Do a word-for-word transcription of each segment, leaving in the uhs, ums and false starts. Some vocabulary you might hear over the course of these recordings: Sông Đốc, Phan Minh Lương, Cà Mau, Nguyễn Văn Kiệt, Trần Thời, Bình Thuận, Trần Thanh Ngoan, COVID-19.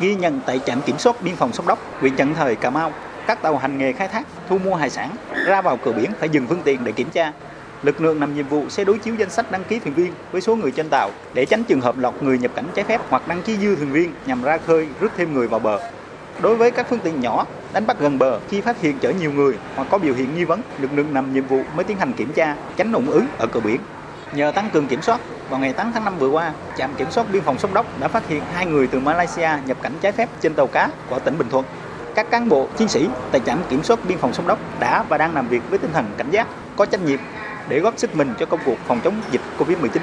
ghi nhận tại trạm kiểm soát biên phòng Sông Đốc, huyện Trần Thời, Cà Mau. Các tàu hành nghề khai thác, thu mua hải sản ra vào cửa biển phải dừng phương tiện để kiểm tra. Lực lượng làm nhiệm vụ sẽ đối chiếu danh sách đăng ký thuyền viên với số người trên tàu để tránh trường hợp lọt người nhập cảnh trái phép hoặc đăng ký dư thuyền viên nhằm ra khơi rước thêm người vào bờ. Đối với các phương tiện nhỏ đánh bắt gần bờ, khi phát hiện chở nhiều người hoặc có biểu hiện nghi vấn, lực lượng làm nhiệm vụ mới tiến hành kiểm tra, tránh ùn ứ ở cửa biển. Nhờ tăng cường kiểm soát, vào ngày tám tháng năm vừa qua, trạm kiểm soát biên phòng Sông Đốc đã phát hiện hai người từ Malaysia nhập cảnh trái phép trên tàu cá của tỉnh Bình Thuận. Các cán bộ, chiến sĩ tại trạm kiểm soát biên phòng Sông Đốc đã và đang làm việc với tinh thần cảnh giác, có trách nhiệm để góp sức mình cho công cuộc phòng chống dịch covid mười chín.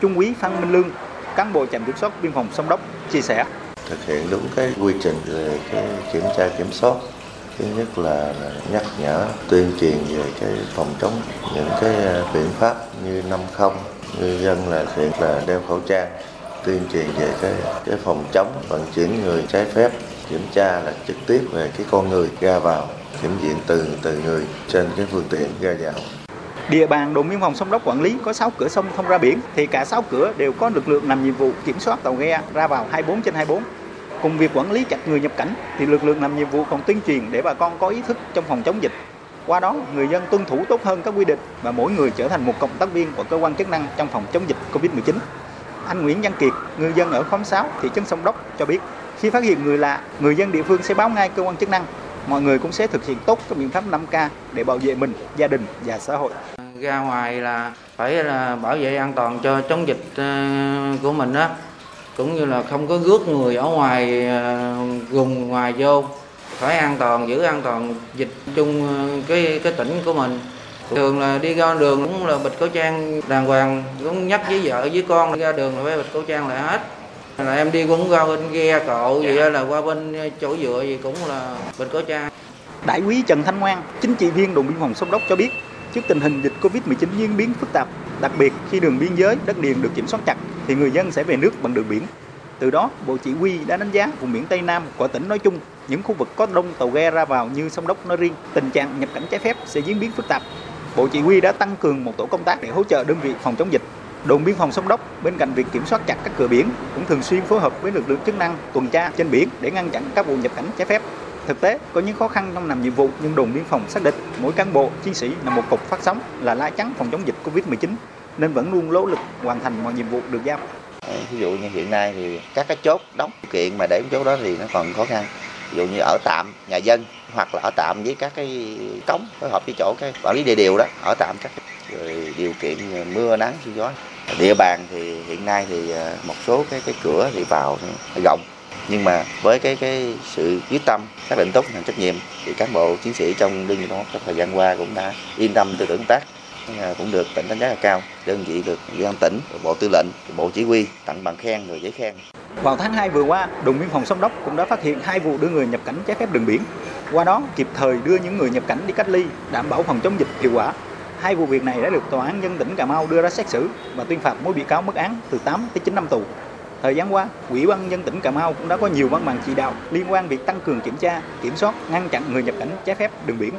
Trung úy Phan Minh Lương, cán bộ trạm kiểm soát biên phòng Sông Đốc chia sẻ: thực hiện đúng cái quy trình về cái kiểm tra kiểm soát, thứ nhất là nhắc nhở, tuyên truyền về cái phòng chống những cái biện pháp như năm không, ngư dân là thiện là đeo khẩu trang, tuyên truyền về cái cái phòng chống vận chuyển người trái phép, kiểm tra là trực tiếp về cái con người ra vào, kiểm diện từ từ người trên cái phương tiện ra vào. Địa bàn đồn biên phòng Sông Đốc quản lý có sáu cửa sông thông ra biển thì cả sáu cửa đều có lực lượng làm nhiệm vụ kiểm soát tàu ghe ra vào hai mươi bốn trên hai mươi bốn. Cùng việc quản lý chặt người nhập cảnh thì lực lượng làm nhiệm vụ còn tuyên truyền để bà con có ý thức trong phòng chống dịch. Qua đó, người dân tuân thủ tốt hơn các quy định và mỗi người trở thành một cộng tác viên của cơ quan chức năng trong phòng chống dịch covid mười chín. Anh Nguyễn Văn Kiệt, ngư dân ở khóm sáu, thị trấn Sông Đốc cho biết, khi phát hiện người lạ, người dân địa phương sẽ báo ngay cơ quan chức năng. Mọi người cũng sẽ thực hiện tốt các biện pháp năm K để bảo vệ mình, gia đình và xã hội. Ra ngoài là phải là bảo vệ an toàn cho chống dịch của mình đó, cũng như là không có rước người ở ngoài vùng ngoài vô, phải an toàn, giữ an toàn dịch chung cái cái tỉnh của mình. Thường là đi ra đường cũng là bịt khẩu trang đàng hoàng, cũng nhắc với vợ với con ra đường là phải bịt khẩu trang lại hết. Là em đi cũng qua bên ghe cộ gì đó, là qua bên chỗ dựa gì cũng là bên có cha. Đại úy Trần Thanh Ngoan, chính trị viên đồn biên phòng Sông Đốc cho biết, trước tình hình dịch covid mười chín diễn biến phức tạp, đặc biệt khi đường biên giới đất liền được kiểm soát chặt thì người dân sẽ về nước bằng đường biển. Từ đó, Bộ Chỉ huy đã đánh giá vùng biển Tây Nam của tỉnh nói chung, những khu vực có đông tàu ghe ra vào như Sông Đốc nói riêng, tình trạng nhập cảnh trái phép sẽ diễn biến phức tạp. Bộ Chỉ huy đã tăng cường một tổ công tác để hỗ trợ đơn vị phòng chống dịch. Đồn biên phòng Sông Đốc bên cạnh việc kiểm soát chặt các cửa biển cũng thường xuyên phối hợp với lực lượng chức năng tuần tra trên biển để ngăn chặn các vụ nhập cảnh trái phép. Thực tế có những khó khăn trong làm nhiệm vụ nhưng đồn biên phòng xác định mỗi cán bộ, chiến sĩ là một cột phát sóng, là lá chắn phòng chống dịch covid mười chín nên vẫn luôn nỗ lực hoàn thành mọi nhiệm vụ được giao. Ví dụ như hiện nay thì các cái chốt đóng kiện mà để chốt đó thì nó còn khó khăn. Ví dụ như ở tạm nhà dân hoặc là ở tạm với các cái cống phối hợp với chỗ cái quản lý đê điều đó, ở tạm các rồi điều kiện mưa nắng xi gió. Địa bàn thì hiện nay thì một số cái cái cửa thì vào rộng, nhưng mà với cái cái sự quyết tâm xác định tốt hành trách nhiệm thì cán bộ chiến sĩ trong đơn vị đó trong thời gian qua cũng đã yên tâm tư tưởng công tác, cũng được tỉnh đánh giá là cao, đơn vị được ủy ban tỉnh, bộ tư lệnh, bộ chỉ huy tặng bằng khen rồi giấy khen. Vào tháng hai vừa qua, đồn biên phòng Sông Đốc cũng đã phát hiện hai vụ đưa người nhập cảnh trái phép đường biển. Qua đó kịp thời đưa những người nhập cảnh đi cách ly, đảm bảo phòng chống dịch hiệu quả. Hai vụ việc này đã được Tòa án Nhân tỉnh Cà Mau đưa ra xét xử và tuyên phạt mỗi bị cáo mức án từ tám tới chín năm tù. Thời gian qua, Ủy ban Nhân tỉnh Cà Mau cũng đã có nhiều văn bản chỉ đạo liên quan việc tăng cường kiểm tra, kiểm soát, ngăn chặn người nhập cảnh trái phép đường biển.